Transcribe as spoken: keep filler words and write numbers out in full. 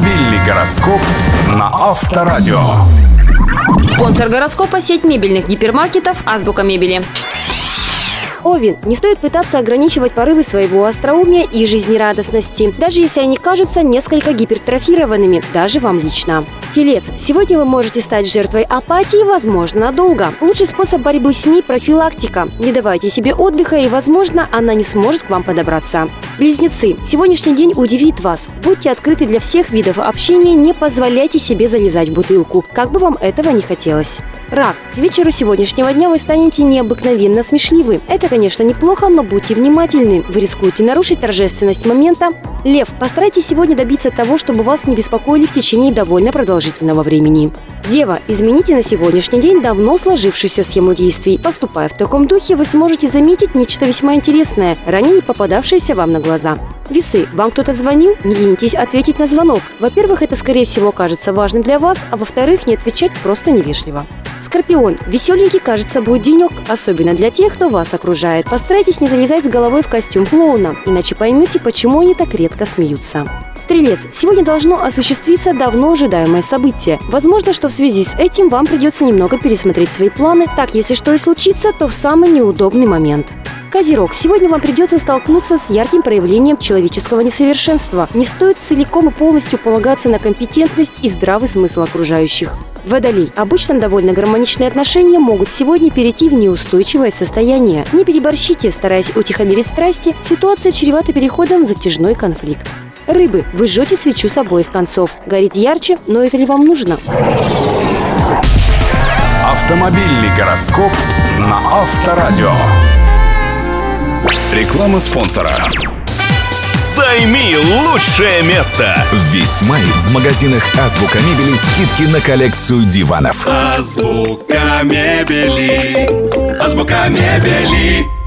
Мобильный гороскоп на Авторадио. Спонсор гороскопа — сеть мебельных гипермаркетов «Азбука мебели». Овен, не стоит пытаться ограничивать порывы своего остроумия и жизнерадостности, даже если они кажутся несколько гипертрофированными, даже вам лично. Телец, сегодня вы можете стать жертвой апатии, возможно, надолго. Лучший способ борьбы с ней – профилактика. Не давайте себе отдыха, и, возможно, она не сможет к вам подобраться. Близнецы, сегодняшний день удивит вас. Будьте открыты для всех видов общения, не позволяйте себе залезать в бутылку, как бы вам этого не хотелось. Рак, к вечеру сегодняшнего дня вы станете необыкновенно смешливы. Это, конечно, неплохо, но будьте внимательны. Вы рискуете нарушить торжественность момента. Лев, постарайтесь сегодня добиться того, чтобы вас не беспокоили в течение довольно продолжительного времени. Дева, измените на сегодняшний день давно сложившуюся схему действий. Поступая в таком духе, вы сможете заметить нечто весьма интересное, ранее не попадавшееся вам на глаза. Весы, вам кто-то звонил? Не ленитесь ответить на звонок. Во-первых, это, скорее всего, кажется важным для вас, а во-вторых, не отвечать просто невежливо. Скорпион, веселенький, кажется, будет денек, особенно для тех, кто вас окружает. Постарайтесь не залезать с головой в костюм клоуна, иначе поймете, почему они так редко смеются. Стрелец, сегодня должно осуществиться давно ожидаемое событие. Возможно, что в связи с этим вам придется немного пересмотреть свои планы, так если что и случится, то в самый неудобный момент. Козерог, сегодня вам придется столкнуться с ярким проявлением человеческого несовершенства. Не стоит целиком и полностью полагаться на компетентность и здравый смысл окружающих. Водолей, обычно довольно гармоничные отношения могут сегодня перейти в неустойчивое состояние. Не переборщите, стараясь утихомирить страсти, ситуация чревата переходом в затяжной конфликт. Рыбы, вы жжете свечу с обоих концов. Горит ярче, но это ли вам нужно? Автомобильный гороскоп на Авторадио. Реклама спонсора. Займи лучшее место. Весь май в магазинах «Азбука мебели» скидки на коллекцию диванов. Азбука мебели. Азбука мебели.